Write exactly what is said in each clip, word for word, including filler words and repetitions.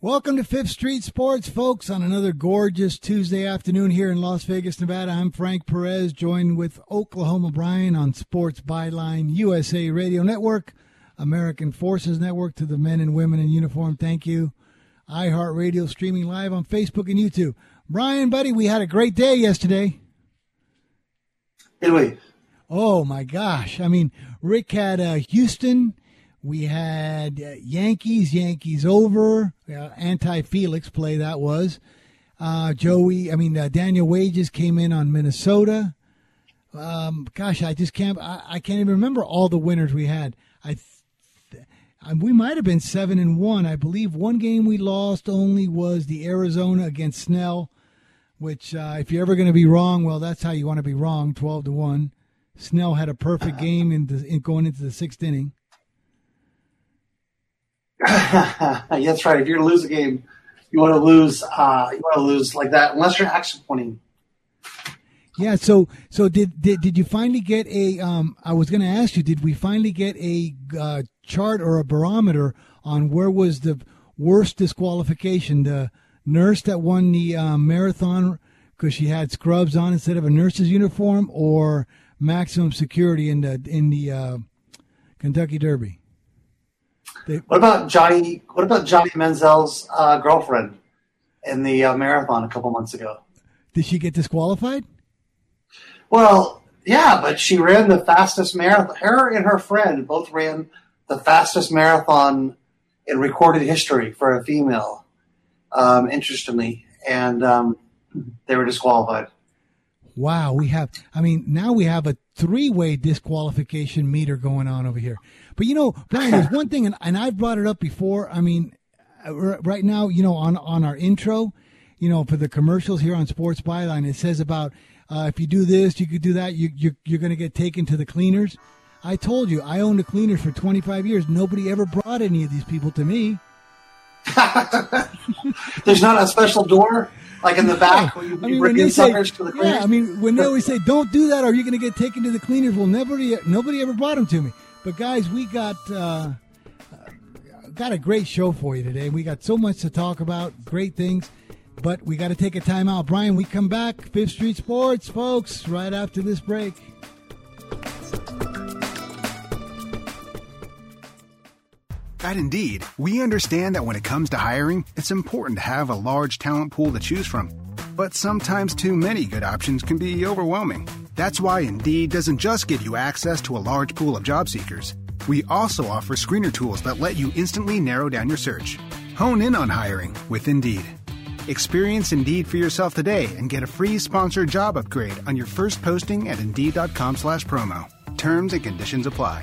Welcome to Fifth Street Sports, folks, on another gorgeous Tuesday afternoon here in Las Vegas, Nevada. I'm Frank Perez, joined with Oklahoma Brian on Sports Byline U S A Radio Network, American Forces Network, to the men and women in uniform. Thank you. iHeartRadio streaming live on Facebook and YouTube. Brian, buddy, we had a great day yesterday. Did we? Oh, my gosh. I mean, Rick had uh, Houston. We had uh, Yankees, Yankees over, uh, anti-Felix play that was. Uh, Joey, I mean, uh, Daniel Wages came in on Minnesota. Um, gosh, I just can't, I, I can't even remember all the winners we had. I, th- I we might have been seven and one. I believe one game we lost only was the Arizona against Snell, which uh, if you're ever going to be wrong, well, that's how you want to be wrong, twelve to one. Snell had a perfect game in, the, in going into the sixth inning. Yeah, that's right. If you're going to lose a game, you want to lose. Uh, you want to lose like that, unless you're action pointing. Yeah. So, so did did, did you finally get a? Um, I was going to ask you, did we finally get a uh, chart or a barometer on where was the worst disqualification? The nurse that won the uh, marathon because she had scrubs on instead of a nurse's uniform, or maximum security in the in the uh, Kentucky Derby. They, what about Johnny? What about Johnny Manziel's uh, girlfriend in the uh, marathon a couple months ago? Did she get disqualified? Well, yeah, but she ran the fastest marathon. Her and her friend both ran the fastest marathon in recorded history for a female. Um, interestingly, and um, they were disqualified. Wow, we have. I mean, now we have a three-way disqualification meter going on over here. But, you know, Brian, there's one thing, and, and I've brought it up before. I mean, right now, you know, on, on our intro, you know, for the commercials here on Sports Byline, it says about uh, if you do this, you could do that, you, you, you're going to get taken to the cleaners. I told you, I owned a cleaners for twenty-five years. Nobody ever brought any of these people to me. There's not a special door, like in the back, yeah. where you I mean, bring in suckers to the cleaners? Yeah, I mean, when they always say, don't do that or you're going to get taken to the cleaners, well, nobody, nobody ever brought them to me. But, guys, we got uh, got a great show for you today. We got so much to talk about, great things, but we got to take a time out. Brian, we come back, Fifth Street Sports, folks, right after this break. At Indeed, we understand that when it comes to hiring, it's important to have a large talent pool to choose from. But sometimes too many good options can be overwhelming. That's why Indeed doesn't just give you access to a large pool of job seekers. We also offer screener tools that let you instantly narrow down your search. Hone in on hiring with Indeed. Experience Indeed for yourself today and get a free sponsored job upgrade on your first posting at Indeed.com slash promo. Terms and conditions apply.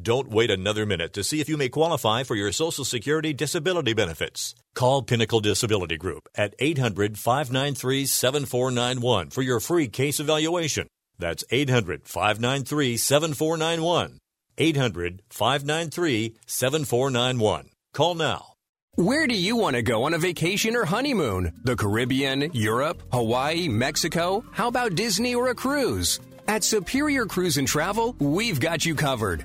Don't wait another minute to see if you may qualify for your Social Security disability benefits. Call Pinnacle Disability Group at eight hundred, five nine three, seven four nine one for your free case evaluation. That's eight hundred, five nine three, seven four nine one. eight hundred, five nine three, seven four nine one. Call now. Where do you want to go on a vacation or honeymoon? The Caribbean, Europe, Hawaii, Mexico? How about Disney or a cruise? At Superior Cruise and Travel, we've got you covered.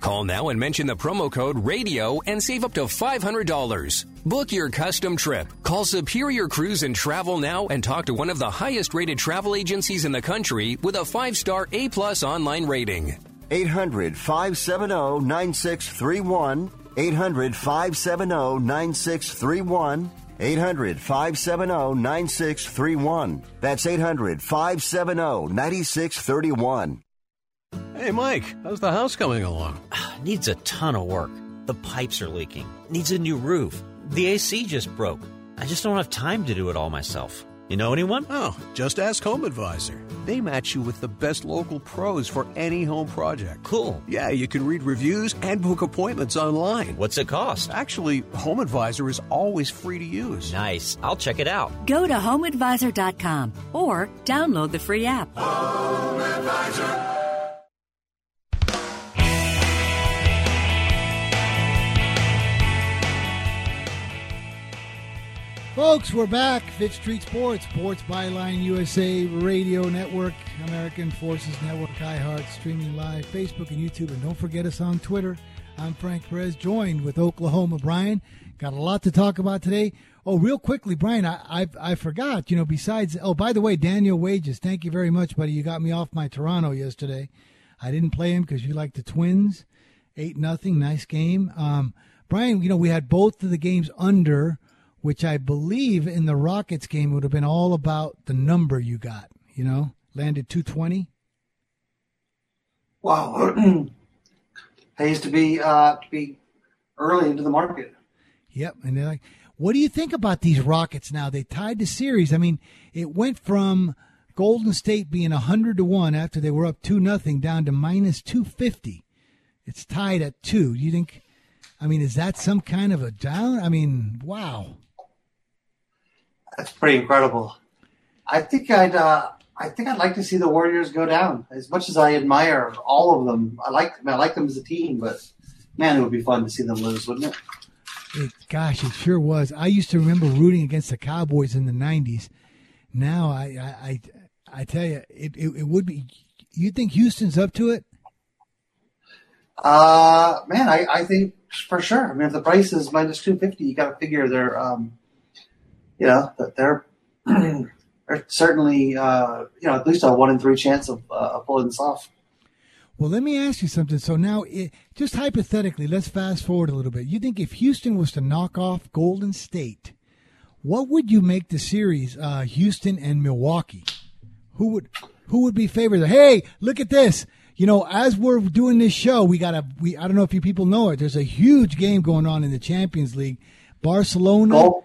Call now and mention the promo code RADIO and save up to five hundred dollars. Book your custom trip. Call Superior Cruise and Travel now and talk to one of the highest-rated travel agencies in the country with a five-star A-plus online rating. eight hundred, five seven zero, nine six three one. eight hundred, five seven zero, nine six three one. eight hundred, five seven zero, nine six three one. That's eight hundred, five seven zero, nine six three one. Hey, Mike, how's the house coming along? Needs a ton of work. The pipes are leaking. Needs a new roof. The A C just broke. I just don't have time to do it all myself. You know anyone? Oh, just ask Home Advisor. They match you with the best local pros for any home project. Cool. Yeah, you can read reviews and book appointments online. What's it cost? Actually, Home Advisor is always free to use. Nice. I'll check it out. Go to home advisor dot com or download the free app. Home Advisor. Folks, we're back. Fifth Street Sports, Sports Byline U S A Radio Network, American Forces Network, iHeart, streaming live, Facebook and YouTube. And don't forget us on Twitter. I'm Frank Perez, joined with Oklahoma Brian. Got a lot to talk about today. Oh, real quickly, Brian, I I, I forgot, you know, besides, oh, by the way, Daniel Wages, thank you very much, buddy. You got me off my Toronto yesterday. I didn't play him because you like the Twins. eight nothing, nice game. Um, Brian, you know, we had both of the games under, which I believe in the Rockets game would have been all about the number you got, you know, landed two twenty. Wow. I used to be uh, to be early into the market. Yep. And they're like, what do you think about these Rockets now? They tied the series. I mean, it went from Golden State being one hundred to one after they were up two nothing down to minus two fifty. It's tied at two. Do you think, I mean, is that some kind of a down? I mean, wow. That's pretty incredible. I think I'd, uh, I think I'd like to see the Warriors go down. As much as I admire all of them, I like them. I like them as a team, but man, it would be fun to see them lose, wouldn't it? it? Gosh, it sure was. I used to remember rooting against the Cowboys in the nineties. Now, I, I, I tell you, it, it, it would be. You think Houston's up to it? Uh, man, I, I think for sure. I mean, if the price is minus two fifty, you got to figure they're. Um, You know, they're, they're certainly, uh, you know, at least a one in three chance of, uh, of pulling this off. Well, let me ask you something. So now, it, just hypothetically, let's fast forward a little bit. You think if Houston was to knock off Golden State, what would you make the series, uh, Houston and Milwaukee? Who would who would be favored? Hey, look at this. You know, as we're doing this show, we got a, we, I don't know if you people know it, there's a huge game going on in the Champions League. Barcelona. Oh.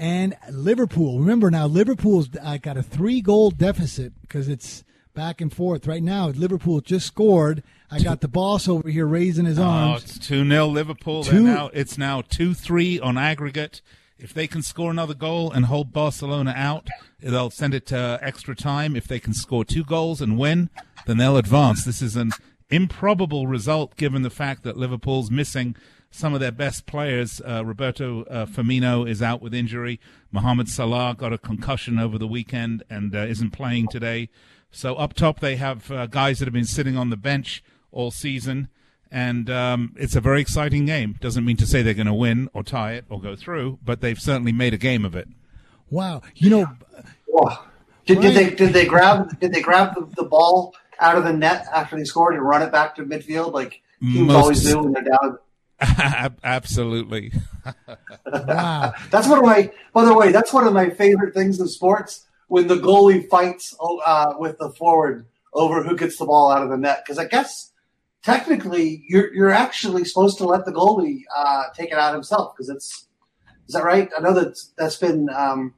And Liverpool, remember now, Liverpool's uh, got a three-goal deficit because it's back and forth. Right now, Liverpool just scored. I got the boss over here raising his arms. Oh, it's two nil Liverpool. Two. Now, it's now two three on aggregate. If they can score another goal and hold Barcelona out, they'll send it to extra time. If they can score two goals and win, then they'll advance. This is an improbable result given the fact that Liverpool's missing some of their best players. uh, Roberto uh, Firmino is out with injury. Mohamed Salah got a concussion over the weekend and uh, isn't playing today. So up top they have uh, guys that have been sitting on the bench all season, and um, it's a very exciting game. Doesn't mean to say they're going to win or tie it or go through, but they've certainly made a game of it. Wow, you know, wow. Did, did they did they grab did they grab the, the ball out of the net after they scored and run it back to midfield like teams Most, always do when they're down? Absolutely. Wow, that's one of my. By the way, that's one of my favorite things in sports. When the goalie fights uh, with the forward over who gets the ball out of the net. Because I guess technically you're you're actually supposed to let the goalie uh, take it out himself. Because it's is that right? I know that that's been um,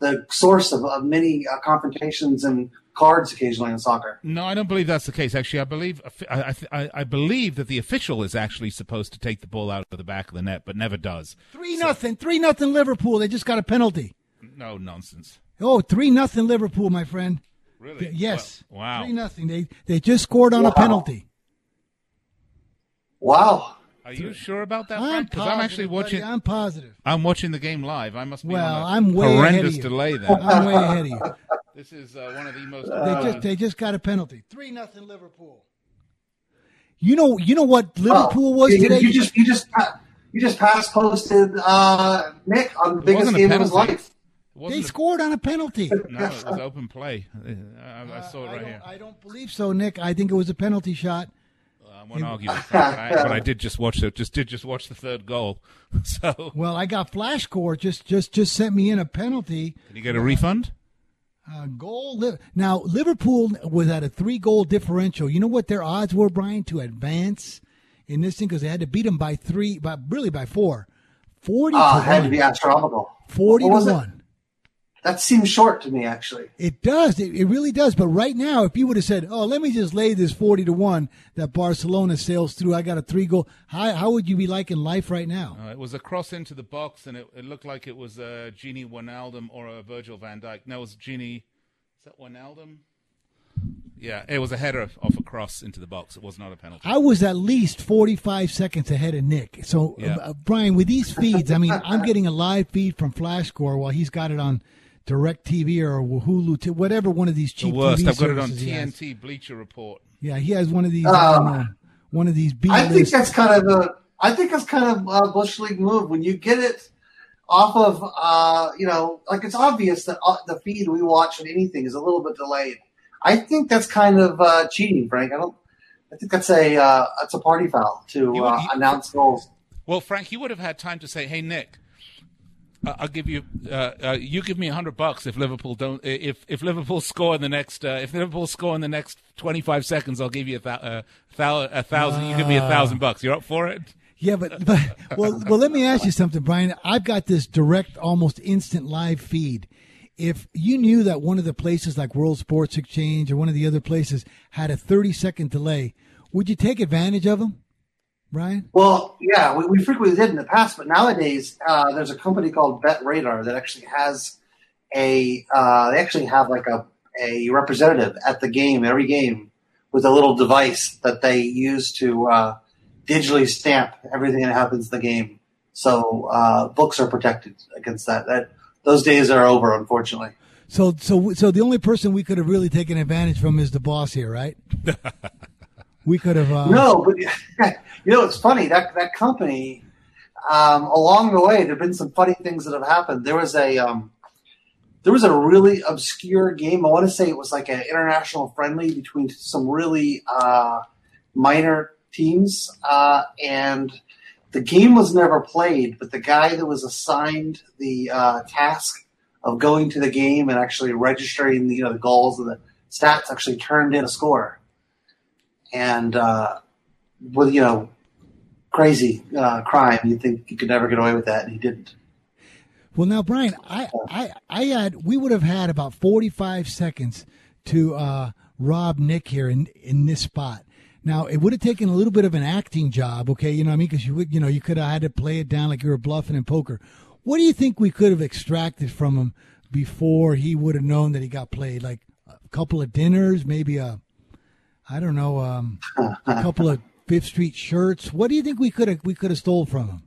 the source of, of many uh, confrontations and cards occasionally in soccer. No, I don't believe that's the case. Actually, I believe I, I, I believe that the official is actually supposed to take the ball out of the back of the net, but never does. Three so. nothing, three nothing Liverpool. They just got a penalty. No nonsense. Oh, three nothing Liverpool, my friend. Really? Yes. Well, wow. Three nothing. They they just scored on wow. a penalty. Wow. Are you sure about that, Frank? Because I'm actually watching. Buddy, I'm positive. I'm watching the game live. I must be well, on a I'm way horrendous delay there. I'm way ahead of you. This is uh, one of the most. Uh, they just they just got a penalty. Three nothing Liverpool. You know you know what Liverpool oh, was you, today. You just you just you just pass posted uh, Nick on the it biggest game of his life. They scored on a penalty. No, it was open play. I, I saw it uh, right I here. I don't believe so, Nick. I think it was a penalty shot. Well, I won't it, argue with that, but I did just watch it. Just did just watch the third goal. So well, I got Flashscore. Just just just sent me in a penalty. Did you get a uh, refund? Uh, goal. Now Liverpool was at a three-goal differential. You know what their odds were, Brian, to advance in this thing because they had to beat them by three, by really by four. Forty. Uh, to had one. To be astronomical. Forty what to one. It? That seems short to me, actually. It does. It, it really does. But right now, if you would have said, oh, let me just lay this forty to one that Barcelona sails through, I got a three goal. How, how would you be liking life right now? Uh, it was a cross into the box, and it, it looked like it was a Gini Wijnaldum or a Virgil van Dijk. No, it was Gini. Is that Wijnaldum? Yeah, it was a header off a cross into the box. It was not a penalty. I was at least forty-five seconds ahead of Nick. So, yeah. uh, Brian, with these feeds, I mean, I'm getting a live feed from Flashscore while he's got it on DirecTV or Hulu, whatever one of these cheap the worst. T V I've got it on T N T Bleacher Report. Yeah, he has one of these. Uh, uh, one of these. B-list. I think that's kind of a. I think that's kind of a Bush League move when you get it off of. Uh, you know, like it's obvious that uh, the feed we watch and anything is a little bit delayed. I think that's kind of uh, cheating, Frank. I don't. I think that's a. Uh, that's a party foul to uh, he, announce goals. Well, Frank, you would have had time to say, "Hey, Nick. I'll give you. Uh, uh, you give me a hundred bucks if Liverpool don't. If if Liverpool score in the next. Uh, if Liverpool score in the next twenty-five seconds, I'll give you a, th- uh, thou- a thousand. Uh, you give me a thousand bucks. You're up for it. Yeah, but, but well, well. Let me ask you something, Brian. I've got this direct, almost instant live feed. If you knew that one of the places like World Sports Exchange or one of the other places had a thirty-second delay, would you take advantage of them? Right. Well, yeah, we, we frequently did in the past, but nowadays uh, there's a company called Bet Radar that actually has a uh, they actually have like a, a representative at the game every game with a little device that they use to uh, digitally stamp everything that happens in the game. So uh, books are protected against that. That those days are over, unfortunately. So, so, so the only person we could have really taken advantage from is the boss here, right? We could have. Uh... No, but you know, it's funny that that company. Um, along the way, there've been some funny things that have happened. There was a um, there was a really obscure game. I want to say it was like an international friendly between some really uh, minor teams, uh, and the game was never played. But the guy that was assigned the uh, task of going to the game and actually registering, the, you know, the goals and the stats actually turned in a score. And uh, with, you know, crazy uh, crime, you'd think you could never get away with that, and he didn't. Well, now, Brian, I, I, I had we would have had about forty-five seconds to uh, rob Nick here in, in this spot. Now, it would have taken a little bit of an acting job, okay? You know what I mean? Because you would, you know, you could have had to play it down like you were bluffing in poker. What do you think we could have extracted from him before he would have known that he got played? Like a couple of dinners, maybe a. I don't know, um, a couple of Fifth Street shirts. What do you think we could have we could have stole from him?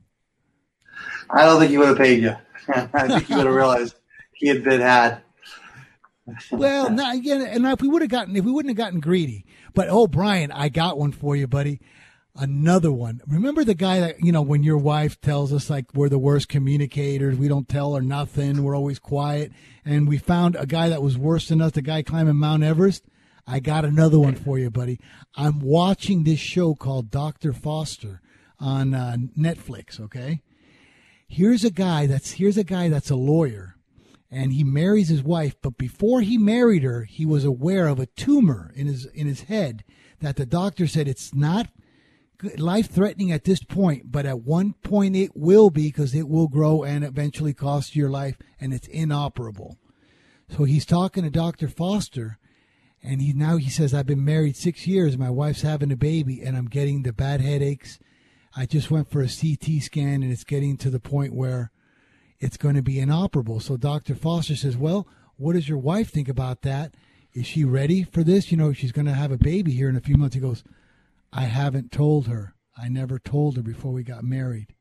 I don't think he would have paid you. I think he would have realized he had been had. Well, no, again, and if we would have gotten, if we wouldn't have gotten greedy, but oh, Brian, I got one for you, buddy. Another one. Remember the guy that, you know, when your wife tells us like we're the worst communicators, we don't tell her nothing, we're always quiet, and we found a guy that was worse than us, the guy climbing Mount Everest. I got another one for you, buddy. I'm watching this show called Doctor Foster on uh, Netflix. Okay, here's a guy that's here's a guy that's a lawyer, and he marries his wife. But before he married her, he was aware of a tumor in his in his head that the doctor said it's not life-threatening at this point, but at one point it will be, because it will grow and eventually cost your life, and it's inoperable. So he's talking to Doctor Foster, and he now he says, I've been married six years, my wife's having a baby, and I'm getting the bad headaches. I just went for a C T scan, and it's getting to the point where it's going to be inoperable. So Doctor Foster says, well, what does your wife think about that? Is she ready for this? You know, she's going to have a baby here in a few months. He goes, I haven't told her. I never told her before we got married.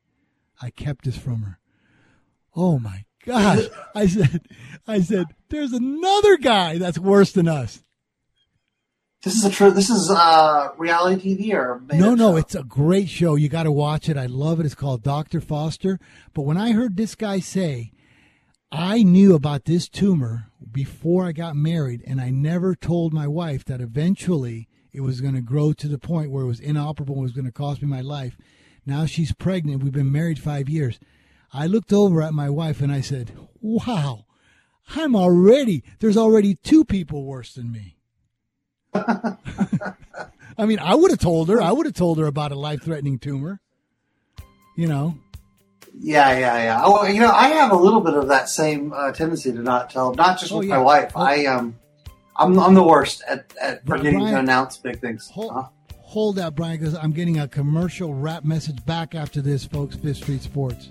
I kept this from her. Oh my gosh. I said, I said, there's another guy that's worse than us. This is a true, this is uh reality T V or no, no, show? It's a great show. You got to watch it. I love it. It's called Doctor Foster. But when I heard this guy say, I knew about this tumor before I got married, and I never told my wife that eventually it was going to grow to the point where it was inoperable and was going to cost me my life. Now she's pregnant. We've been married five years. I looked over at my wife and I said, wow, I'm already, there's already two people worse than me. I mean, I would have told her, I would have told her about a life-threatening tumor, you know? Yeah, yeah, yeah. Oh, you know, I have a little bit of that same uh, tendency to not tell, not just oh, with yeah. my wife. Oh. I, um, I'm, I'm the worst at, at forgetting Brian, to announce big things. Hold, huh? hold out, Brian, because I'm getting a commercial wrap message back after this, folks. Fifth Street Sports.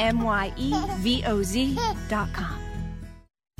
M Y E V O Z dot com.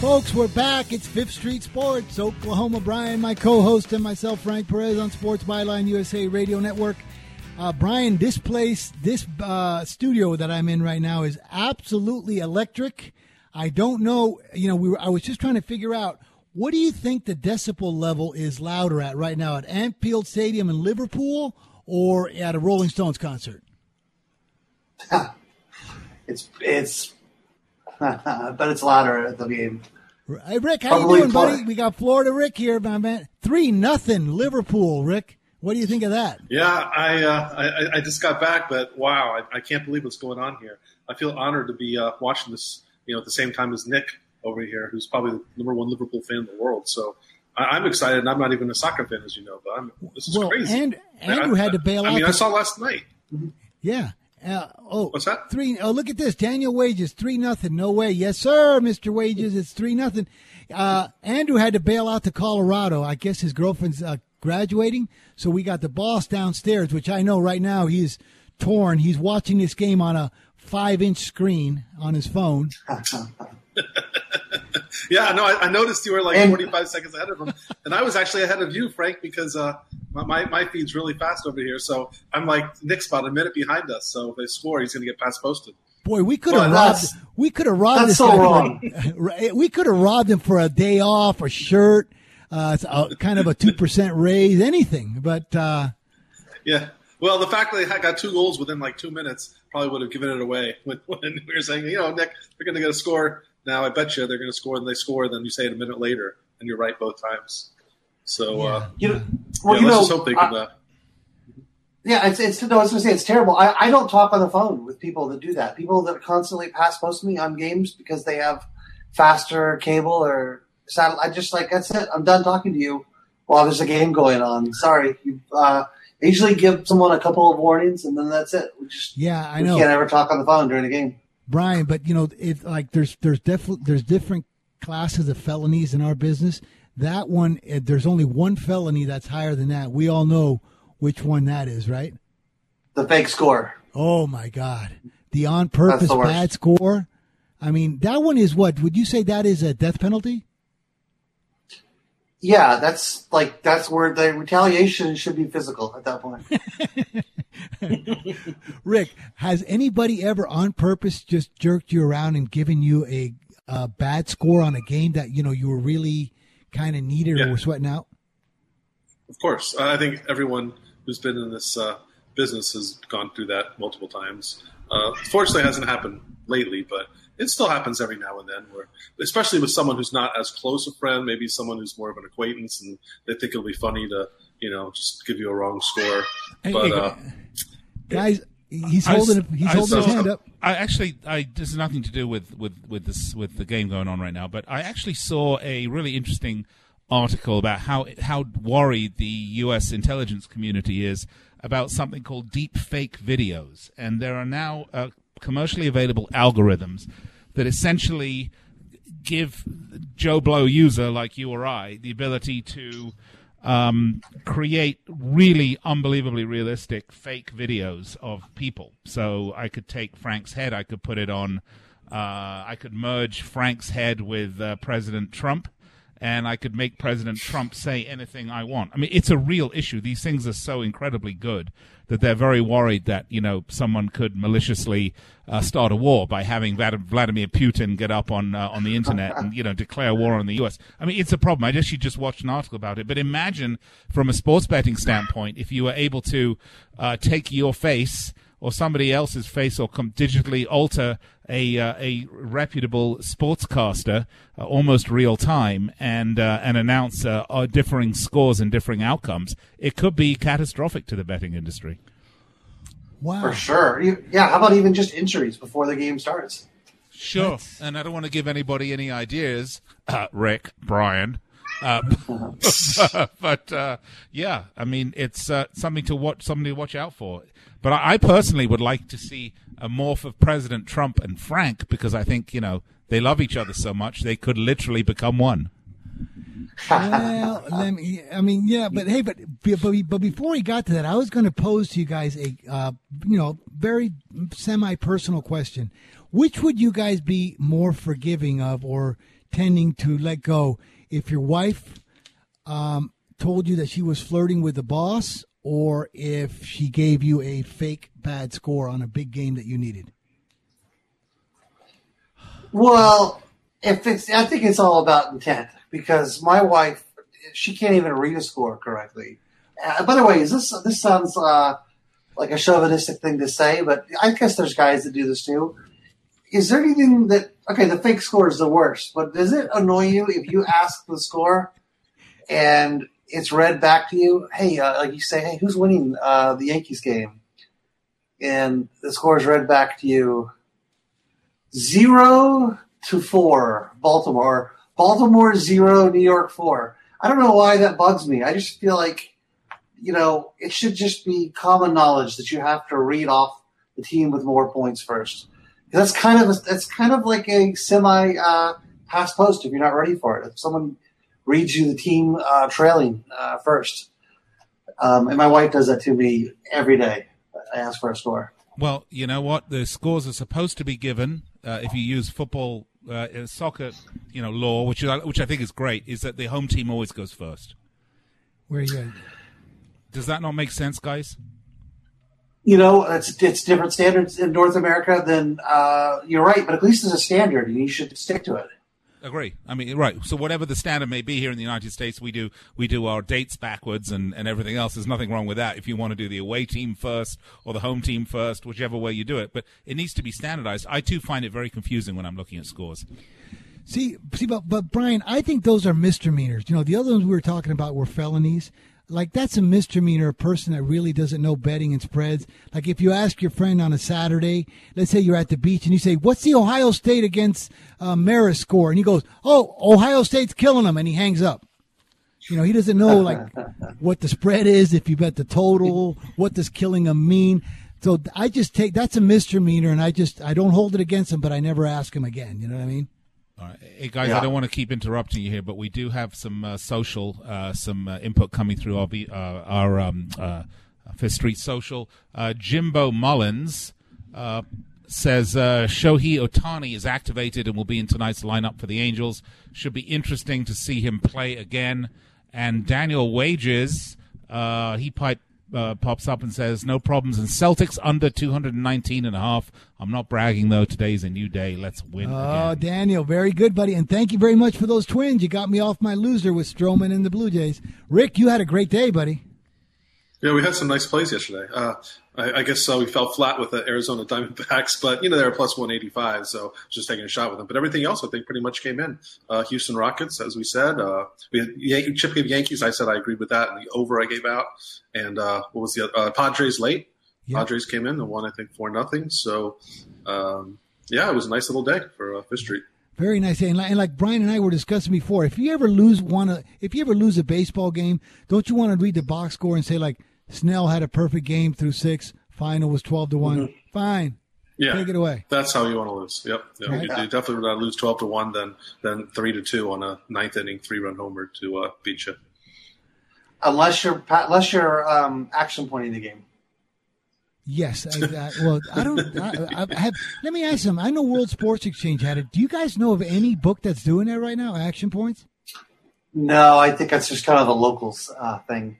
Folks, we're back. It's Fifth Street Sports. Oklahoma Brian, my co-host, and myself, Frank Perez, on Sports Byline U S A Radio Network. Uh, Brian, this place, this uh, studio that I'm in right now is absolutely electric. I don't know, you know, we were, I was just trying to figure out, what do you think the decibel level is louder at right now, at Anfield Stadium in Liverpool or at a Rolling Stones concert? It's, it's, but it's louder at the game. Hey, Rick, how Probably you doing, Florida. buddy? We got Florida Rick here, my man. three nothing Liverpool, Rick. What do you think of that? Yeah, I uh, I, I just got back, but wow, I, I can't believe what's going on here. I feel honored to be uh, watching this, you know, at the same time as Nick over here, who's probably the number one Liverpool fan in the world. So I, I'm excited, and I'm not even a soccer fan, as you know, but I'm, this is well, crazy. And Andrew I, had to bail I, out. I mean, the... I saw last night. Yeah. Uh, oh, What's that? Three, oh, look at this. Daniel Wages, three nothing. No way. Yes, sir, Mister Wages. It's three nothing. Uh, Andrew had to bail out to Colorado. I guess his girlfriend's uh, graduating. So we got the boss downstairs, which I know right now he's torn. He's watching this game on a five-inch screen on his phone. Yeah, no, I, I noticed you were like and, forty-five seconds ahead of him, and I was actually ahead of you, Frank, because uh, my my feed's really fast over here. So I'm like, Nick's about a minute behind us. So if they score, he's going to get past posted. Boy, we could have robbed. We could have robbed. That's so wrong. We could have robbed him for a day off, a shirt, uh, a, kind of a two percent raise, anything. But uh, yeah. Well, the fact that they got two goals within like two minutes probably would have given it away when, when we were saying, you know, Nick, they're going to get a score. Now I bet you they're going to score, and they score, and then you say it a minute later, and you're right both times. So, yeah. uh, you know, well, yeah, you let's know, just hope they can. I, uh, yeah, it's, it's, no, I was going to say it's terrible. I, I don't talk on the phone with people that do that. People that constantly pass post me on games because they have faster cable or satellite. I just like, that's it. I'm done talking to you while there's a game going on. Sorry. You've, uh, I usually give someone a couple of warnings, and then that's it. We just yeah, I know. We can't ever talk on the phone during a game, Brian. But you know, if like there's there's def- there's different classes of felonies in our business. That one, there's only one felony that's higher than that. We all know which one that is, right? The fake score. Oh my God, the on purpose bad score. I mean, that one is what? Would you say that is a death penalty? Yeah, that's like that's where the retaliation should be physical at that point. Rick, has anybody ever on purpose just jerked you around and given you a, a bad score on a game that you know you were really kind of needed yeah. or were sweating out? Of course, I think everyone who's been in this uh, business has gone through that multiple times. Uh, fortunately, it hasn't happened lately, but it still happens every now and then, where, especially with someone who's not as close a friend, maybe someone who's more of an acquaintance, and they think it'll be funny to, you know, just give you a wrong score. Hey, but hey, uh, guys, he's I, holding he's I, holding I, his I, hand up. I actually, I this has nothing to do with with with this with the game going on right now, but I actually saw a really interesting article about how how worried the U S intelligence community is about something called deep fake videos, and there are now. Uh, commercially available algorithms that essentially give Joe Blow user like you or I the ability to um, create really unbelievably realistic fake videos of people. So I could take Frank's head, I could put it on, uh, I could merge Frank's head with uh, President Trump, and I could make President Trump say anything I want. I mean, it's a real issue. These things are so incredibly good that they're very worried that, you know, someone could maliciously uh, start a war by having Vladimir Putin get up on uh, on the internet and, you know, declare war on the U S. I mean, it's a problem. I guess you just watched an article about it. But imagine from a sports betting standpoint, if you were able to uh, take your face or somebody else's face or com- digitally alter a uh, a reputable sportscaster uh, almost real time and uh, and announce uh, uh, differing scores and differing outcomes, it could be catastrophic to the betting industry. Wow. For sure. Yeah, how about even just injuries before the game starts? Sure. That's... And I don't want to give anybody any ideas, uh, Rick, Brian. Uh, but, uh, yeah, I mean, it's uh, something to watch, something to watch out for. But I, I personally would like to see a morph of President Trump and Frank, because I think, you know, they love each other so much they could literally become one. Well, let me, I mean, yeah, but hey, but but before we got to that, I was going to pose to you guys a uh, you know very semi-personal question: which would you guys be more forgiving of, or tending to let go, if your wife um, told you that she was flirting with the boss, or if she gave you a fake bad score on a big game that you needed? Well, if it's, I think it's all about intent, because my wife, she can't even read a score correctly. Uh, by the way, is this this sounds uh, like a chauvinistic thing to say, but I guess there's guys that do this too. Is there anything that, okay, the fake score is the worst, but does it annoy you if you ask the score and it's read back to you? Hey, uh, like you say, hey, who's winning uh, the Yankees game? And the score is read back to you. Zero to four, Baltimore. Baltimore zero, New York four. I don't know why that bugs me. I just feel like, you know, it should just be common knowledge that you have to read off the team with more points first. That's kind of a, that's kind of like a semi uh, pass post if you're not ready for it. If someone reads you the team uh, trailing uh, first, um, and my wife does that to me every day. I ask for a score. Well, you know what? The scores are supposed to be given uh, if you use football. Uh, soccer, you know, law, which I, which I think is great, is that the home team always goes first. Where are you going? Does that not make sense, guys? You know, it's it's different standards in North America than uh, you're right, but at least it's a standard, and you should stick to it. Agree. I mean, right. So whatever the standard may be here in the United States, we do we do our dates backwards and, and everything else. There's nothing wrong with that. If you want to do the away team first or the home team first, whichever way you do it, but it needs to be standardized. I too find it very confusing when I'm looking at scores. See, see, but but Brian, I think those are misdemeanors. You know, the other ones we were talking about were felonies. Like, that's a misdemeanor, a person that really doesn't know betting and spreads. Like, if you ask your friend on a Saturday, let's say you're at the beach, and you say, what's the Ohio State against uh, Marist score? And he goes, oh, Ohio State's killing them, and he hangs up. You know, he doesn't know, like, what the spread is, if you bet the total, what does killing them mean. So I just take – that's a misdemeanor, and I just – I don't hold it against him, but I never ask him again. You know what I mean? All right. Hey, guys, yeah. I don't want to keep interrupting you here, but we do have some uh, social, uh, some uh, input coming through our, uh, our um, uh, Fifth Street Social. Uh, Jimbo Mullins uh, says uh, Shohei Ohtani is activated and will be in tonight's lineup for the Angels. Should be interesting to see him play again. And Daniel Wages, uh, he piped. Uh, pops up and says, no problems. And Celtics under two nineteen and a half. I'm not bragging, though. Today's a new day. Let's win. Oh, again. Daniel, very good, buddy. And thank you very much for those twins. You got me off my loser with Stroman and the Blue Jays. Rick, you had a great day, buddy. Yeah, we had some nice plays yesterday. Uh, I, I guess uh, we fell flat with the Arizona Diamondbacks, but, you know, they were plus one eighty-five, so just taking a shot with them. But everything else, I think, pretty much came in. Uh, Houston Rockets, as we said. Uh, we had Yan- Chip gave Yankees. I said I agreed with that, and the over I gave out. And uh, what was the other? Uh, Padres late. Yeah. Padres came in and won, I think, four nothing. So, um, yeah, it was a nice little day for uh, Fifth Street. Very nice. And like, and like Brian and I were discussing before, if you ever lose one, if you ever lose a baseball game, don't you want to read the box score and say, like, Snell had a perfect game through six. Final was twelve to one. Mm-hmm. Fine, yeah, take it away. That's how you want to lose. Yep, yep. Right. You, you definitely would not lose twelve to one, then then three to two on a ninth inning three run homer to uh, beat you. Unless you're unless you're um, action pointing the game. Yes, I, I, well, I don't. I, I have, let me ask them. I know World Sports Exchange had it. Do you guys know of any book that's doing that right now? Action points? No, I think that's just kind of a locals uh, thing.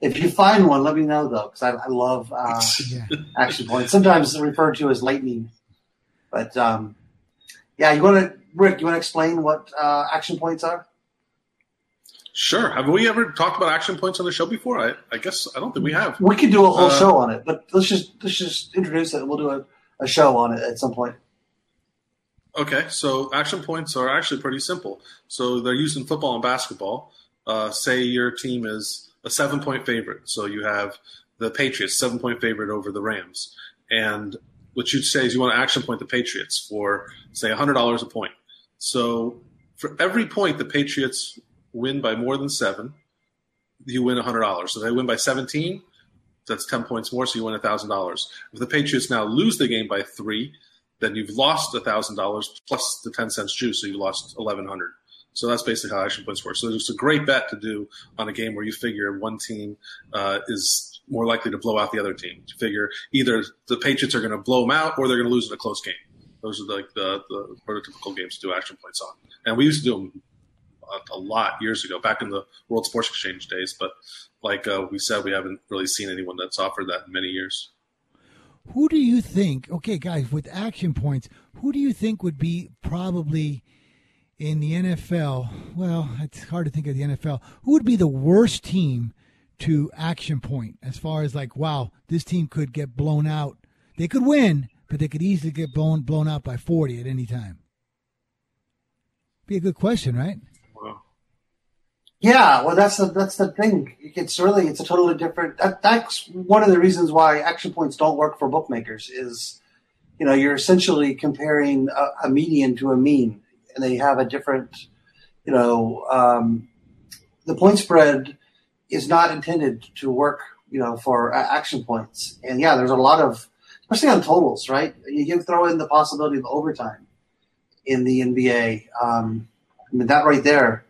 If you find one, let me know, though, because I, I love uh, yeah. action points. Sometimes referred to as lightning. But, um, yeah, you want to, Rick, you want to explain what uh, action points are? Sure. Have we ever talked about action points on the show before? I, I guess I don't think we have. We could do a whole uh, show on it, but let's just let's just introduce it, and we'll do a, a show on it at some point. Okay. So action points are actually pretty simple. So they're used in football and basketball. Uh, say your team is a seven-point favorite. So you have the Patriots, seven-point favorite over the Rams. And what you'd say is you want to action point the Patriots for, say, one hundred dollars a point. So for every point the Patriots win by more than seven, you win one hundred dollars. So if they win by seventeen, that's ten points more, so you win one thousand dollars. If the Patriots now lose the game by three, then you've lost one thousand dollars plus the ten cents juice, so you lost eleven hundred dollars. So that's basically how action points work. So it's a great bet to do on a game where you figure one team uh, is more likely to blow out the other team. You figure either the Patriots are going to blow them out or they're going to lose in a close game. Those are like the, the prototypical games to do action points on. And we used to do them a, a lot years ago, back in the World Sports Exchange days. But like uh, we said, we haven't really seen anyone that's offered that in many years. Who do you think, okay, guys, with action points, who do you think would be probably in the N F L? Well, it's hard to think of the N F L. Who would be the worst team to action point as far as like, wow, this team could get blown out. They could win, but they could easily get blown blown out by forty at any time. Be a good question, right? Yeah, well, that's the that's the thing. It's really it's a totally different. That, that's one of the reasons why action points don't work for bookmakers is, you know, you're essentially comparing a, a median to a mean, and they have a different, you know, um, the point spread is not intended to work, you know, for uh, action points. And yeah, there's a lot of, especially on totals, right? You can throw in the possibility of overtime in the N B A. Um, I mean, that right there.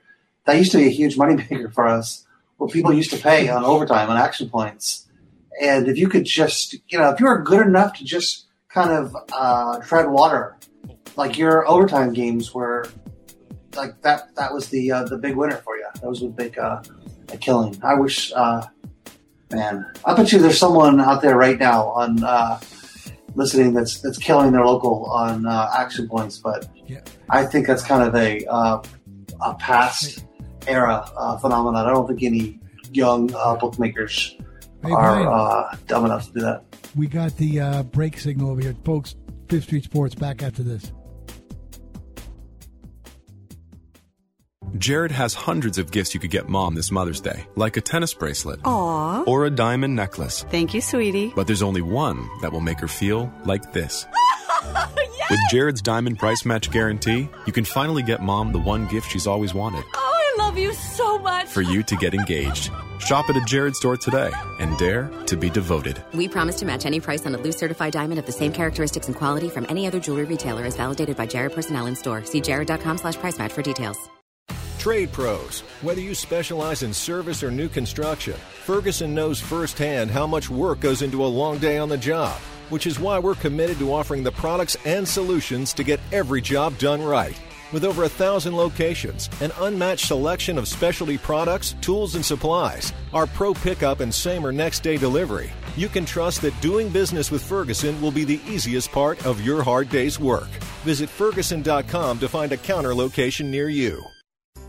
That used to be a huge moneymaker for us, what people used to pay on overtime, on action points. And if you could just, you know, if you were good enough to just kind of uh, tread water, like your overtime games were, like that that was the uh, the big winner for you. That was the big uh, a killing. I wish, uh, man, I bet you there's someone out there right now on uh, listening that's that's killing their local on uh, action points. But yeah. I think that's kind of a uh, a past era uh, phenomenon. I don't think any young uh, bookmakers hey, are uh, dumb enough to do that. We got the uh, break signal over here. Folks, Fifth Street Sports back after this. Jared has hundreds of gifts you could get Mom this Mother's Day, like a tennis bracelet. Aww. Or a diamond necklace. Thank you, sweetie. But there's only one that will make her feel like this. Yes! With Jared's Diamond Price Match Guarantee, you can finally get Mom the one gift she's always wanted. Oh, I love you so much. For you to get engaged. Shop at a Jared store today and dare to be devoted. We promise to match any price on a loose certified diamond of the same characteristics and quality from any other jewelry retailer as validated by Jared personnel in store. See jared.com slash price match for details. Trade pros, whether you specialize in service or new construction, Ferguson knows firsthand how much work goes into a long day on the job, which is why we're committed to offering the products and solutions to get every job done right. With over a thousand locations, an unmatched selection of specialty products, tools, and supplies, our pro pickup and same or next day delivery, you can trust that doing business with Ferguson will be the easiest part of your hard day's work. Visit Ferguson dot com to find a counter location near you.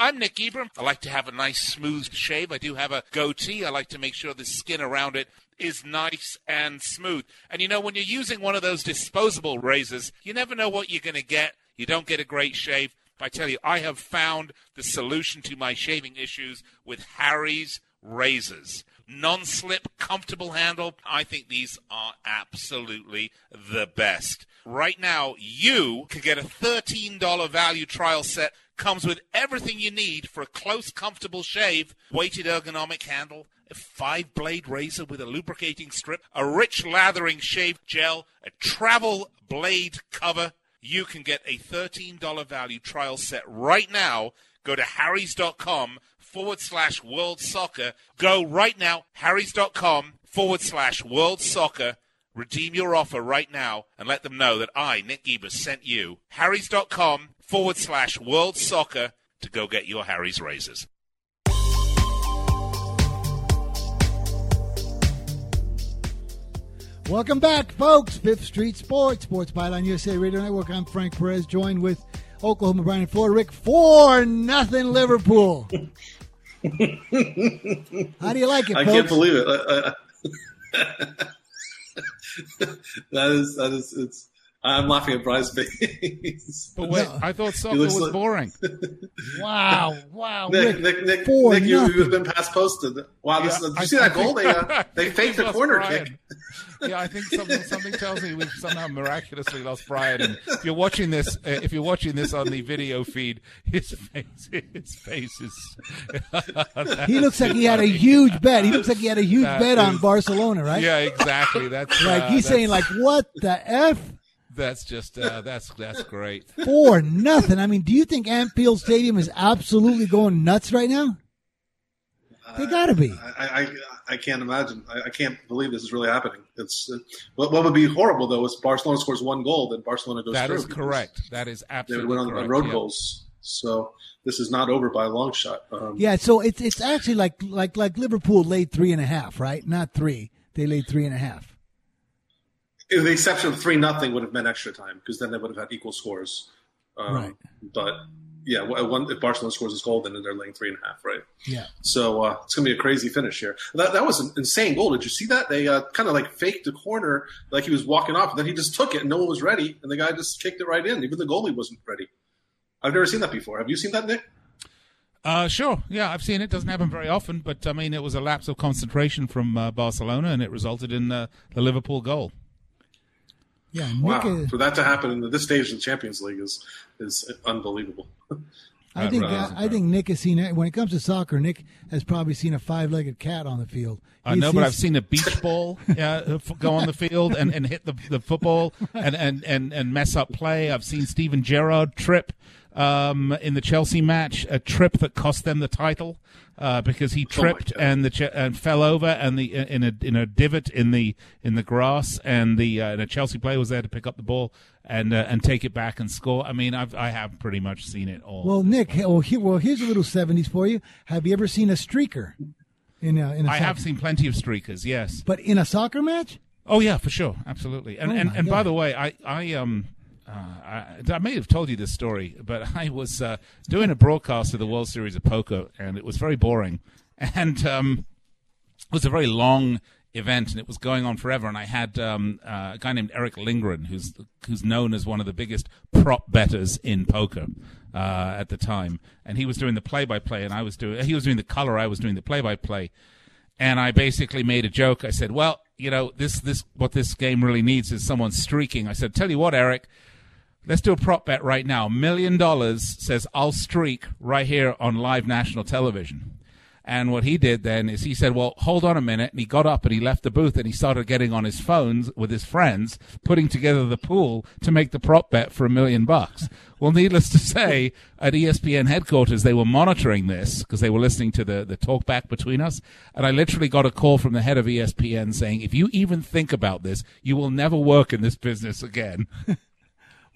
I'm Nick Eber. I like to have a nice smooth shave. I do have a goatee. I like to make sure the skin around it is nice and smooth. And, you know, when you're using one of those disposable razors, you never know what you're going to get. You don't get a great shave. But I tell you, I have found the solution to my shaving issues with Harry's razors. Non-slip, comfortable handle. I think these are absolutely the best. Right now, you could get a thirteen dollars value trial set Comes with everything you need for a close, comfortable shave. Weighted ergonomic handle, a five-blade razor with a lubricating strip, a rich lathering shave gel, a travel blade cover. You can get a thirteen dollars value trial set right now. Go to harrys.com forward slash world soccer. Go right now, harrys.com forward slash world soccer. Redeem your offer right now and let them know that I, Nick Ebers, sent you. harrys.com forward slash world soccer to go get your Harry's razors. Welcome back, folks. Fifth Street Sports, Sports Byline U S A Radio Network. I'm Frank Perez, joined with Oklahoma Brian and Florida Rick. four nothing Liverpool. How do you like it, I folks? Can't believe it. I, I, that is, that is, it's, I'm laughing at Brian's face. But wait, no. I thought soccer was like... boring. Wow, wow. Nick, Rick, Nick, Nick, four Nick you, you've been past posted. Wow, yeah, this, did you I, see that I goal? Think, they uh, they faked a corner Brian. kick. Yeah, I think something, something tells me we've somehow miraculously lost Brian. And if you're watching this, uh, if you're watching this on the video feed, his face, his face is. He looks like he had a huge bet. He looks like he had a huge that bet is, on Barcelona, right? Yeah, exactly. That's like uh, he's that's, saying, like, what the f? That's just uh, that's that's great. Four nothing. I mean, do you think Anfield Stadium is absolutely going nuts right now? They gotta be. I, I I can't imagine. I, I can't believe this is really happening. It's uh, what, what would be horrible though is Barcelona scores one goal, then Barcelona goes. That through is correct. That is absolutely correct. They would win on the road yeah. goals, so this is not over by a long shot. Um, yeah, so it's it's actually like like like Liverpool laid three and a half, right? Not three. They laid three and a half. With the exception of three nothing would have meant extra time because then they would have had equal scores. Um, right, but. Yeah, one, if Barcelona scores his goal, then they're laying three and a half, right? Yeah. So uh, it's going to be a crazy finish here. That, that was an insane goal. Did you see that? They uh, kind of like faked the corner, like he was walking off, and then he just took it, and no one was ready, and the guy just kicked it right in. Even the goalie wasn't ready. I've never seen that before. Have you seen that, Nick? Uh, sure. Yeah, I've seen it. Doesn't happen very often, but, I mean, it was a lapse of concentration from uh, Barcelona, and it resulted in uh, the Liverpool goal. Yeah, wow. Nick, for that to happen in this stage of the Champions League is is unbelievable. I think uh, I think Nick has seen it. When it comes to soccer, Nick has probably seen a five-legged cat on the field. I know, uh, but I've seen a beach ball uh, go on the field and, and hit the, the football and, and, and, and mess up play. I've seen Steven Gerrard trip um, in the Chelsea match, a trip that cost them the title uh, because he tripped oh and the and fell over and the in a in a divot in the in the grass and the uh, and a Chelsea player was there to pick up the ball. And uh, and take it back and score. I mean, I've I have pretty much seen it all. Well, Nick, well, he, well here's a little seventies for you. Have you ever seen a streaker? In a, in a I soccer? have seen plenty of streakers, yes. But in a soccer match? Oh yeah, for sure, absolutely. And oh and, and by the way, I I um uh, I, I may have told you this story, but I was uh, doing a broadcast of the World Series of Poker, and it was very boring, and um, it was a very long event, and it was going on forever, and I had um, uh, a guy named Eric Lindgren, who's who's known as one of the biggest prop bettors in poker uh, at the time, and he was doing the play-by-play, and I was doing he was doing the color, I was doing the play-by-play, and I basically made a joke. I said, well, you know, this this what this game really needs is someone streaking. I said, tell you what, Eric, let's do a prop bet right now. A million dollars says I'll streak right here on live national television. And what he did then is he said, well, hold on a minute. And he got up and he left the booth and he started getting on his phones with his friends, putting together the pool to make the prop bet for a million bucks. Well, needless to say, at E S P N headquarters, they were monitoring this because they were listening to the, the talk back between us. And I literally got a call from the head of E S P N saying, if you even think about this, you will never work in this business again.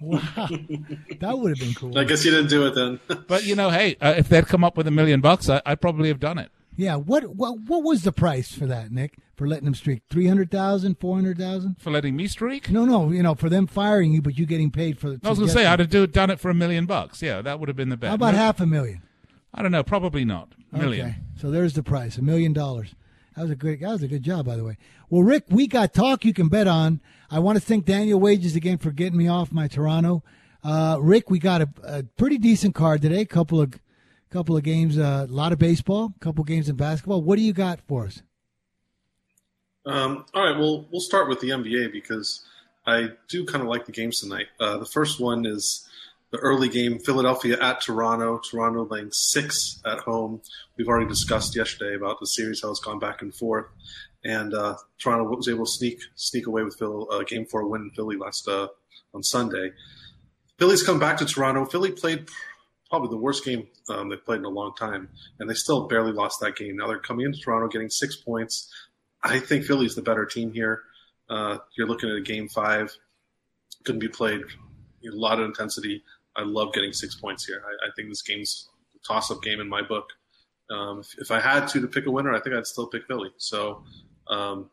Wow, that would have been cool. I guess you didn't do it then. But, you know, hey, uh, if they'd come up with a million bucks, I, I'd probably have done it. Yeah, what what what was the price for that, Nick, for letting them streak? three hundred thousand dollars, four hundred thousand dollars? For letting me streak? No, no, you know, for them firing you, but you getting paid for the I was going to say, I'd have do, done it for a million bucks. Yeah, that would have been the best. How about no, half a million? I don't know, probably not. A million. Okay, so there's the price, a million dollars. That was a good, that was a good job, by the way. Well, Rick, we got talk you can bet on. I want to thank Daniel Wages again for getting me off my Toronto. Uh, Rick, we got a, a pretty decent card today. Couple of, couple of games, a uh, lot of baseball, couple games in basketball. What do you got for us? Um, all right, well, we'll start with the N B A because I do kind of like the games tonight. Uh, the first one is the early game, Philadelphia at Toronto. Toronto laying six at home. We've already discussed yesterday about the series, how it's gone back and forth. And uh, Toronto was able to sneak sneak away with Phil, uh, game four win in Philly last uh, on Sunday. Philly's come back to Toronto. Philly played probably the worst game um, they've played in a long time, and they still barely lost that game. Now they're coming into Toronto getting six points. I think Philly's the better team here. Uh, you're looking at a game five. Couldn't be played. A lot of intensity. I love getting six points here. I, I think this game's a toss-up game in my book. Um, if, if I had to to pick a winner, I think I'd still pick Philly. So um,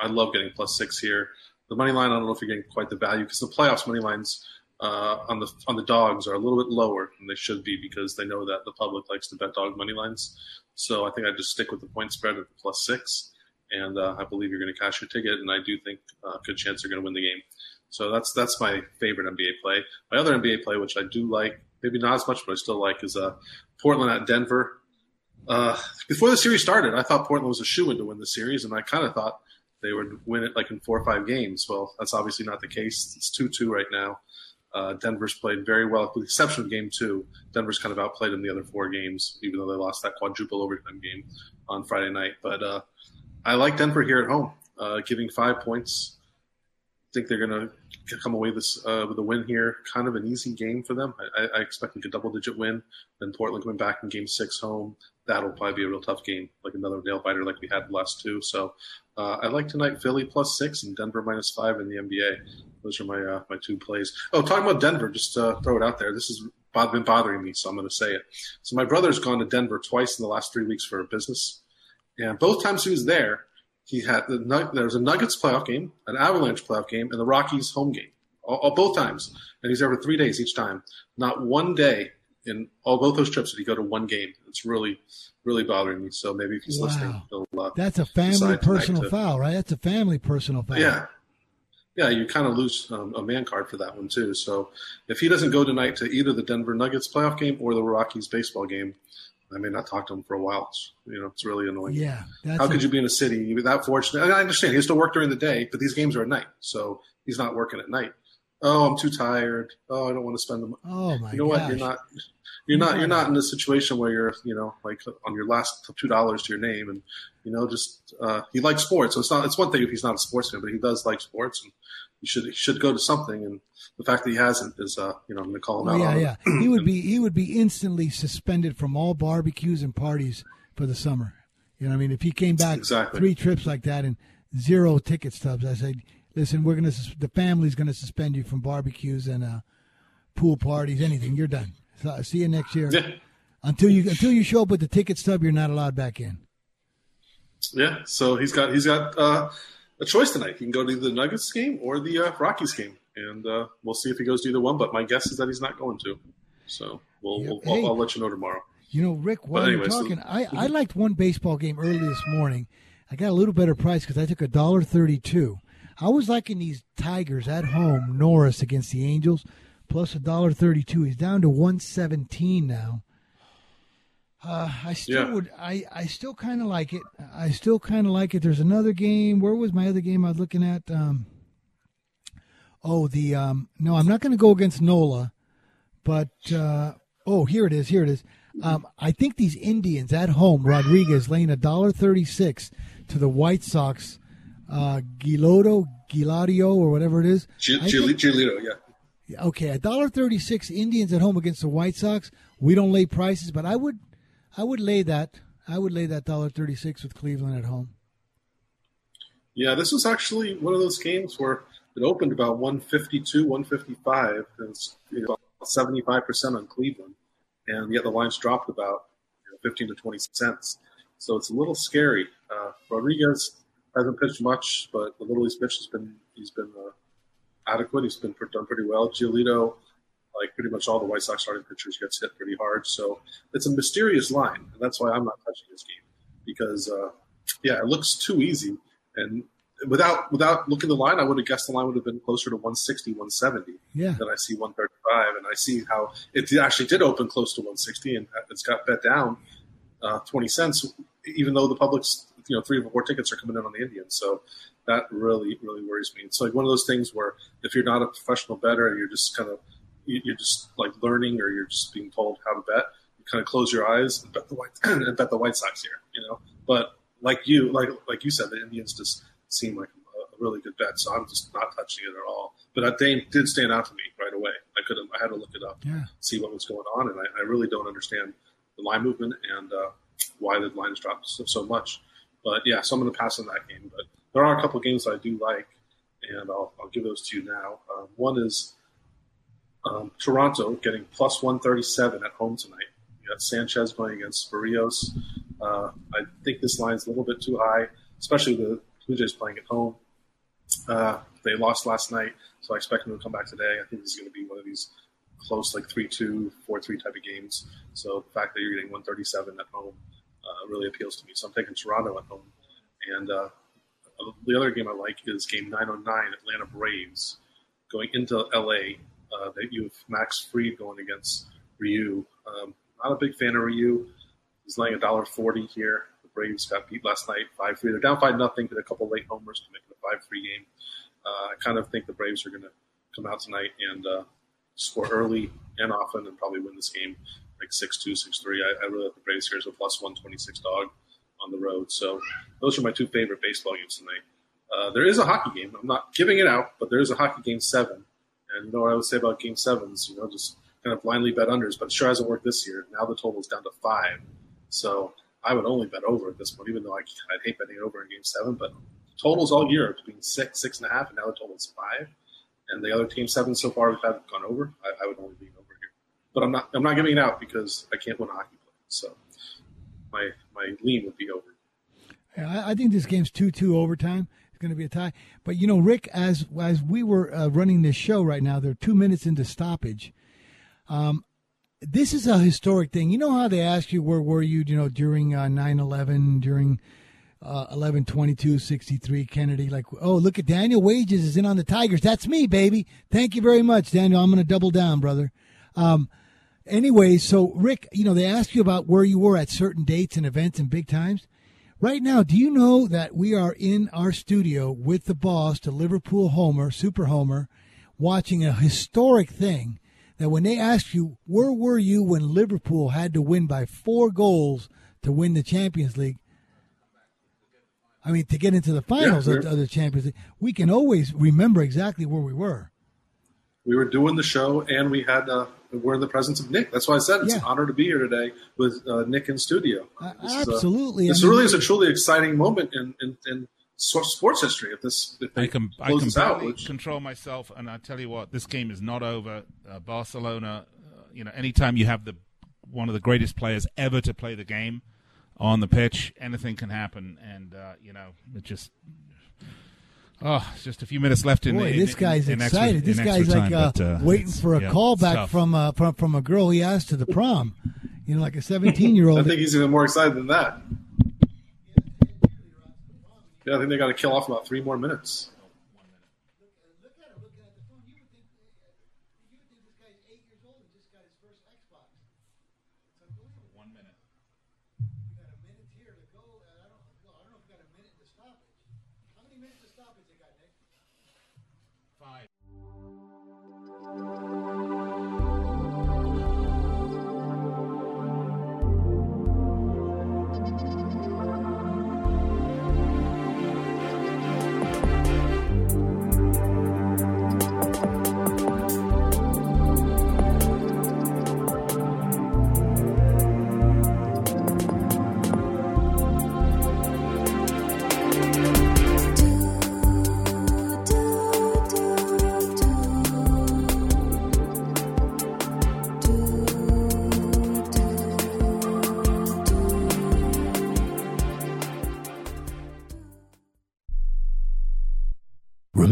I love getting plus six here. The money line, I don't know if you're getting quite the value because the playoffs money lines uh, on the on the dogs are a little bit lower than they should be because they know that the public likes to bet dog money lines. So I think I'd just stick with the point spread at the plus six. And uh, I believe you're going to cash your ticket, and I do think uh, good chance they're going to win the game. So that's that's my favorite N B A play. My other N B A play, which I do like, maybe not as much, but I still like, is uh, Portland at Denver. Uh, before the series started, I thought Portland was a shoo-in to win the series, and I kind of thought they would win it like in four or five games. Well, that's obviously not the case. It's two two right now. Uh, Denver's played very well, with the exception of game two. Denver's kind of outplayed in the other four games, even though they lost that quadruple overtime game on Friday night. But uh, I like Denver here at home, uh, giving five points. I think they're going to come away this uh, with a win here. Kind of an easy game for them. I, I expect like a double-digit win. Then Portland coming back in game six home. That'll probably be a real tough game, like another nail-biter like we had the last two. So uh, I like tonight Philly plus six and Denver minus five in the N B A. Those are my uh, my two plays. Oh, talking about Denver, just uh, throw it out there. This has been bothering me, so I'm going to say it. So my brother's gone to Denver twice in the last three weeks for business. And both times he was there, he had the, there was a Nuggets playoff game, an Avalanche playoff game, and the Rockies home game, all, all, both times. And he's there for three days each time. Not one day in all both those trips did he go to one game. It's really, really bothering me. So maybe if he's wow. listening, he'll uh, That's a family personal to, foul, right? That's a family personal foul. Yeah. Yeah, you kind of lose um, a man card for that one too. So if he doesn't go tonight to either the Denver Nuggets playoff game or the Rockies baseball game, I may not talk to him for a while. It's, you know, it's really annoying. Yeah. That's How could a, you be in a city that fortunate? And I understand he has to work during the day, but these games are at night, so he's not working at night. Oh, I'm too tired. Oh, I don't want to spend the money. Oh my! You know gosh. what? You're not. You're not. You're not in a situation where you're, you know, like on your last two dollars to your name, and you know, just uh, he likes sports. So it's not. It's one thing if he's not a sports fan, but he does like sports, and he should he should go to something. And the fact that he hasn't is, uh, you know, I'm going to call him oh, out. Yeah, on yeah. He would be. He would be instantly suspended from all barbecues and parties for the summer. You know, what I mean, if he came back exactly. three trips like that and zero ticket stubs, I said. Listen, we're gonna. The family's gonna suspend you from barbecues and uh, pool parties. Anything, you're done. So, see you next year. Yeah. Until you until you show up with the ticket stub, you're not allowed back in. Yeah. So he's got he's got uh, a choice tonight. He can go to either the Nuggets game or the uh, Rockies game, and uh, we'll see if he goes to either one. But my guess is that he's not going to. So we'll, yeah. we'll hey, I'll, I'll let you know tomorrow. You know, Rick, while anyways, you're talking, so, I, I liked one baseball game early this morning. I got a little better price because I took a dollar thirty-two. I was liking these Tigers at home, Norris against the Angels, plus one dollar thirty-two. He's down to one seventeen now. Uh, I still yeah. would. I, I still kind of like it. I still kind of like it. There's another game. Where was my other game I was looking at? Um, oh, the um, no, I'm not going to go against Nola, but uh, oh, here it is. Here it is. Um, I think these Indians at home, Rodriguez laying one dollar thirty-six to the White Sox. Uh, Giolito, Giolito, or whatever it is. G- think, Giolito, yeah. Okay, a dollar thirty-six Indians at home against the White Sox. We don't lay prices, but I would, I would lay that. I would lay that dollar thirty-six with Cleveland at home. Yeah, this was actually one of those games where it opened about one fifty-two, one fifty-five, and it's about seventy-five percent on Cleveland, and yet the lines dropped about you know, fifteen to twenty cents. So it's a little scary. Uh, Rodriguez. Hasn't pitched much, but the little he's pitched has been he's been uh, adequate. He's been done pretty well. Giolito, like pretty much all the White Sox starting pitchers, gets hit pretty hard. So it's a mysterious line, and that's why I'm not touching this game because, uh, yeah, it looks too easy. And without without looking at the line, I would have guessed the line would have been closer to one sixty, one seventy. Yeah. Then I see one thirty-five, and I see how it actually did open close to one sixty, and it's got bet down uh, twenty cents, even though the public's. You know, three or four tickets are coming in on the Indians. So that really, really worries me. It's like one of those things where if you're not a professional bettor and you're just kind of you're just like learning, or you're just being told how to bet, you kind of close your eyes and bet the White and bet the White Sox here, you know. But like you, like like you said, the Indians just seem like a really good bet, so I'm just not touching it at all. But they did stand out to me right away. I could I had to look it up, yeah. see what was going on, and I, I really don't understand the line movement and uh, why the line has dropped so, so much. But yeah, so I'm going to pass on that game. But there are a couple games that I do like, and I'll, I'll give those to you now. Um, one is um, Toronto getting plus one thirty-seven at home tonight. You got Sanchez going against Barrios. Uh, I think this line's a little bit too high, especially the Blue Jays playing at home. Uh, they lost last night, so I expect them to come back today. I think this is going to be one of these close, like three two, four three type of games. So the fact that you're getting one thirty-seven at home uh, really appeals to me. So I'm taking Toronto at home. And uh, the other game I like is game nine oh nine, Atlanta Braves. Going into L A, uh, that you have Max Fried going against Ryu. Um, not a big fan of Ryu. He's laying one forty here. The Braves got beat last night, five three. They're down five nothing with a couple late homers to make it a five three game. Uh, I kind of think the Braves are going to come out tonight and uh, score early and often and probably win this game like six two, six three. I, I really like the Braves here as a plus one twenty-six dog on the road. So those are my two favorite baseball games tonight. Uh, there is a hockey game. I'm not giving it out, but there is a hockey game seven. And you know what I would say about game sevens, you know, just kind of blindly bet unders, but it sure hasn't worked this year. Now the total is down to five. So I would only bet over at this point, even though I, I'd hate betting over in game seven. But totals all year between six, six and a half, and now the total is five. And the other team seven so far, we've haven't gone over. I, I would only lean over here, but I'm not. I'm not giving it out because I can't win a hockey play. So my my lean would be over. Yeah, I, I think this game's two two overtime. It's going to be a tie. But you know, Rick, as as we were uh, running this show right now, they're two minutes into stoppage. Um, This is a historic thing. You know how they ask you, where were you, you know, during uh, nine eleven, during uh, eleven twenty-two, sixty-three, Kennedy? Like, oh, look at Daniel Wages is in on the Tigers. That's me, baby. Thank you very much, Daniel. I'm going to double down, brother. Um, anyway, so, Rick, you know, they ask you about where you were at certain dates and events and big times. Right now, do you know that we are in our studio with the boss to Liverpool Homer, Super Homer, watching a historic thing? That when they asked you, where were you when Liverpool had to win by four goals to win the Champions League? I mean, to get into the finals yeah, of, of the Champions League, we can always remember exactly where we were. We were doing the show, and we had uh, we're in the presence of Nick. That's why I said it's yeah. an honor to be here today with uh, Nick in studio. Uh, this absolutely, is a, this I mean, really is a truly exciting moment in in, in sports history. If this, if I can, I can out, which... control myself, and I tell you what, this game is not over. Uh, Barcelona, uh, you know, anytime you have the one of the greatest players ever to play the game on the pitch, anything can happen, and uh, you know, it just oh, it's just a few minutes left in. Boy, in, this in, guy's in, in excited. Extra, this guy's like time, uh, but, uh, waiting for a yeah, call back from, uh, from from a girl he asked to the prom. You know, like a seventeen-year-old. I think he's even more excited than that. Yeah, I think they got to kill off about three more minutes. One minute. We got a minute here to go. I don't, I don't know if we got a minute to stoppage. How many minutes to stoppage they got, Nick? Five.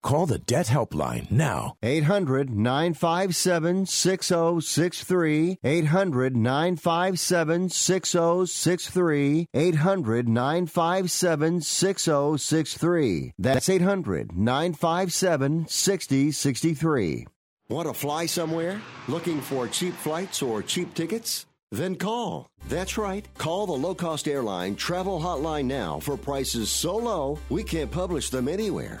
Call the Debt Helpline now. eight hundred, nine five seven, six oh six three. eight hundred, nine five seven, six oh six three. eight hundred, nine five seven, six oh six three. That's eight hundred, nine five seven, six oh six three. Want to fly somewhere? Looking for cheap flights or cheap tickets? Then call. That's right. Call the low-cost airline travel hotline now for prices so low, we can't publish them anywhere.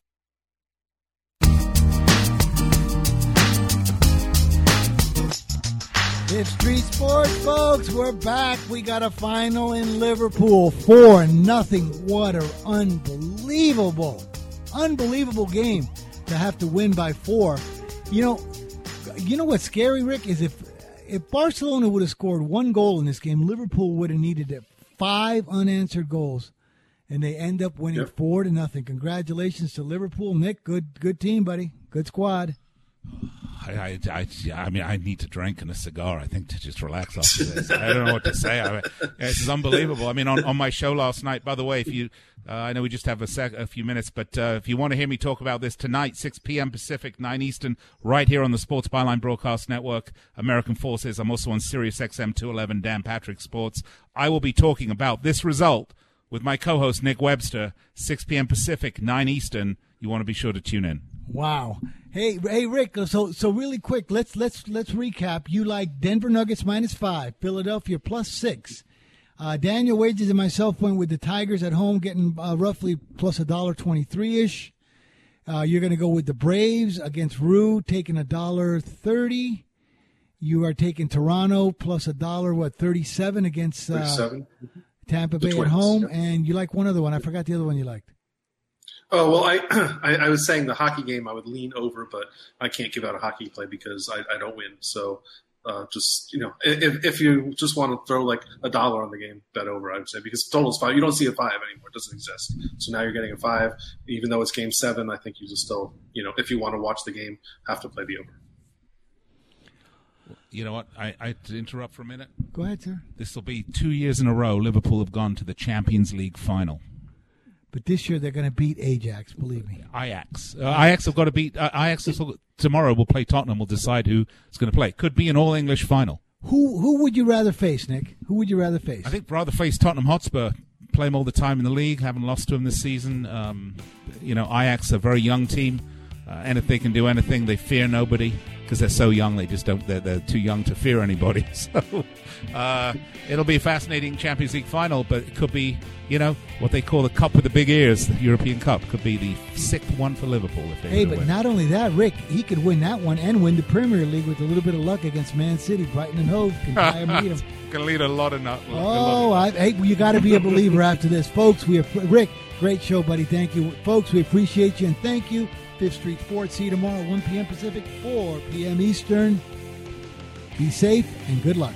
Fifth Street Sports, folks, we're back. We got a final in Liverpool, four nothing. What an unbelievable, unbelievable game to have to win by four. You know, you know what's scary, Rick, is if if Barcelona would have scored one goal in this game, Liverpool would have needed five unanswered goals, and they end up winning yep. four to nothing. Congratulations to Liverpool, Nick. Good, good team, buddy. Good squad. I, I, I, I mean, I need to drink and a cigar, I think, to just relax after this. I don't know what to say. I mean, this is unbelievable. I mean, on, on my show last night, by the way, if you, uh, I know we just have a sec, a few minutes, but uh, if you want to hear me talk about this tonight, six p.m. Pacific, nine Eastern, right here on the Sports Byline Broadcast Network, American Forces. I'm also on Sirius X M two eleven, Dan Patrick Sports. I will be talking about this result with my co-host, Nick Webster, six p.m. Pacific, nine Eastern. You want to be sure to tune in. Wow. Hey, hey, Rick. So, so really quick, let's let's let's recap. You like Denver Nuggets minus five, Philadelphia plus six. Uh, Daniel Wages and myself went with the Tigers at home, getting uh, roughly plus a dollar twenty-three ish. Uh, you're going to go with the Braves against Rue, taking a dollar thirty. You are taking Toronto plus a dollar what thirty-seven against uh, thirty-seven. Tampa Bay at home, yeah. And you like one other one. I forgot the other one you liked. Oh, well, I, I I was saying the hockey game I would lean over, but I can't give out a hockey play because I, I don't win. So uh, just, you know, if if you just want to throw like a dollar on the game, bet over, I would say, because the total is five. You don't see a five anymore. It doesn't exist. So now you're getting a five. Even though it's game seven, I think you just still, you know, if you want to watch the game, have to play the over. You know what? I, I to interrupt for a minute. Go ahead, sir. This will be two years in a row Liverpool have gone to the Champions League final. But this year they're going to beat Ajax, believe me. Ajax. Uh, Ajax have got to beat uh, Ajax. Tomorrow we'll play Tottenham. We'll decide who is going to play. Could be an all-English final. Who who would you rather face, Nick? Who would you rather face? I think rather face Tottenham Hotspur. Play them all the time in the league. Haven't lost to them this season. Um, you know, Ajax are a very young team. Uh, and if they can do anything, they fear nobody. because they're so young, they just don't, they're, they're too young to fear anybody. So uh, it'll be a fascinating Champions League final, but it could be, you know, what they call the cup with the big ears, the European Cup. Could be the sixth one for Liverpool if they Hey, but win. Not only that, Rick, he could win that one and win the Premier League with a little bit of luck against Man City. Brighton and Hove can tie him, beat him. Can lead a lot of nut. Oh, I, hey, you got to be a believer after this. Folks, we are, Rick, great show, buddy. Thank you. Folks, we appreciate you, and thank you. Fifth Street Sports. See you tomorrow, one p.m. Pacific, four p.m. Eastern. Be safe and good luck.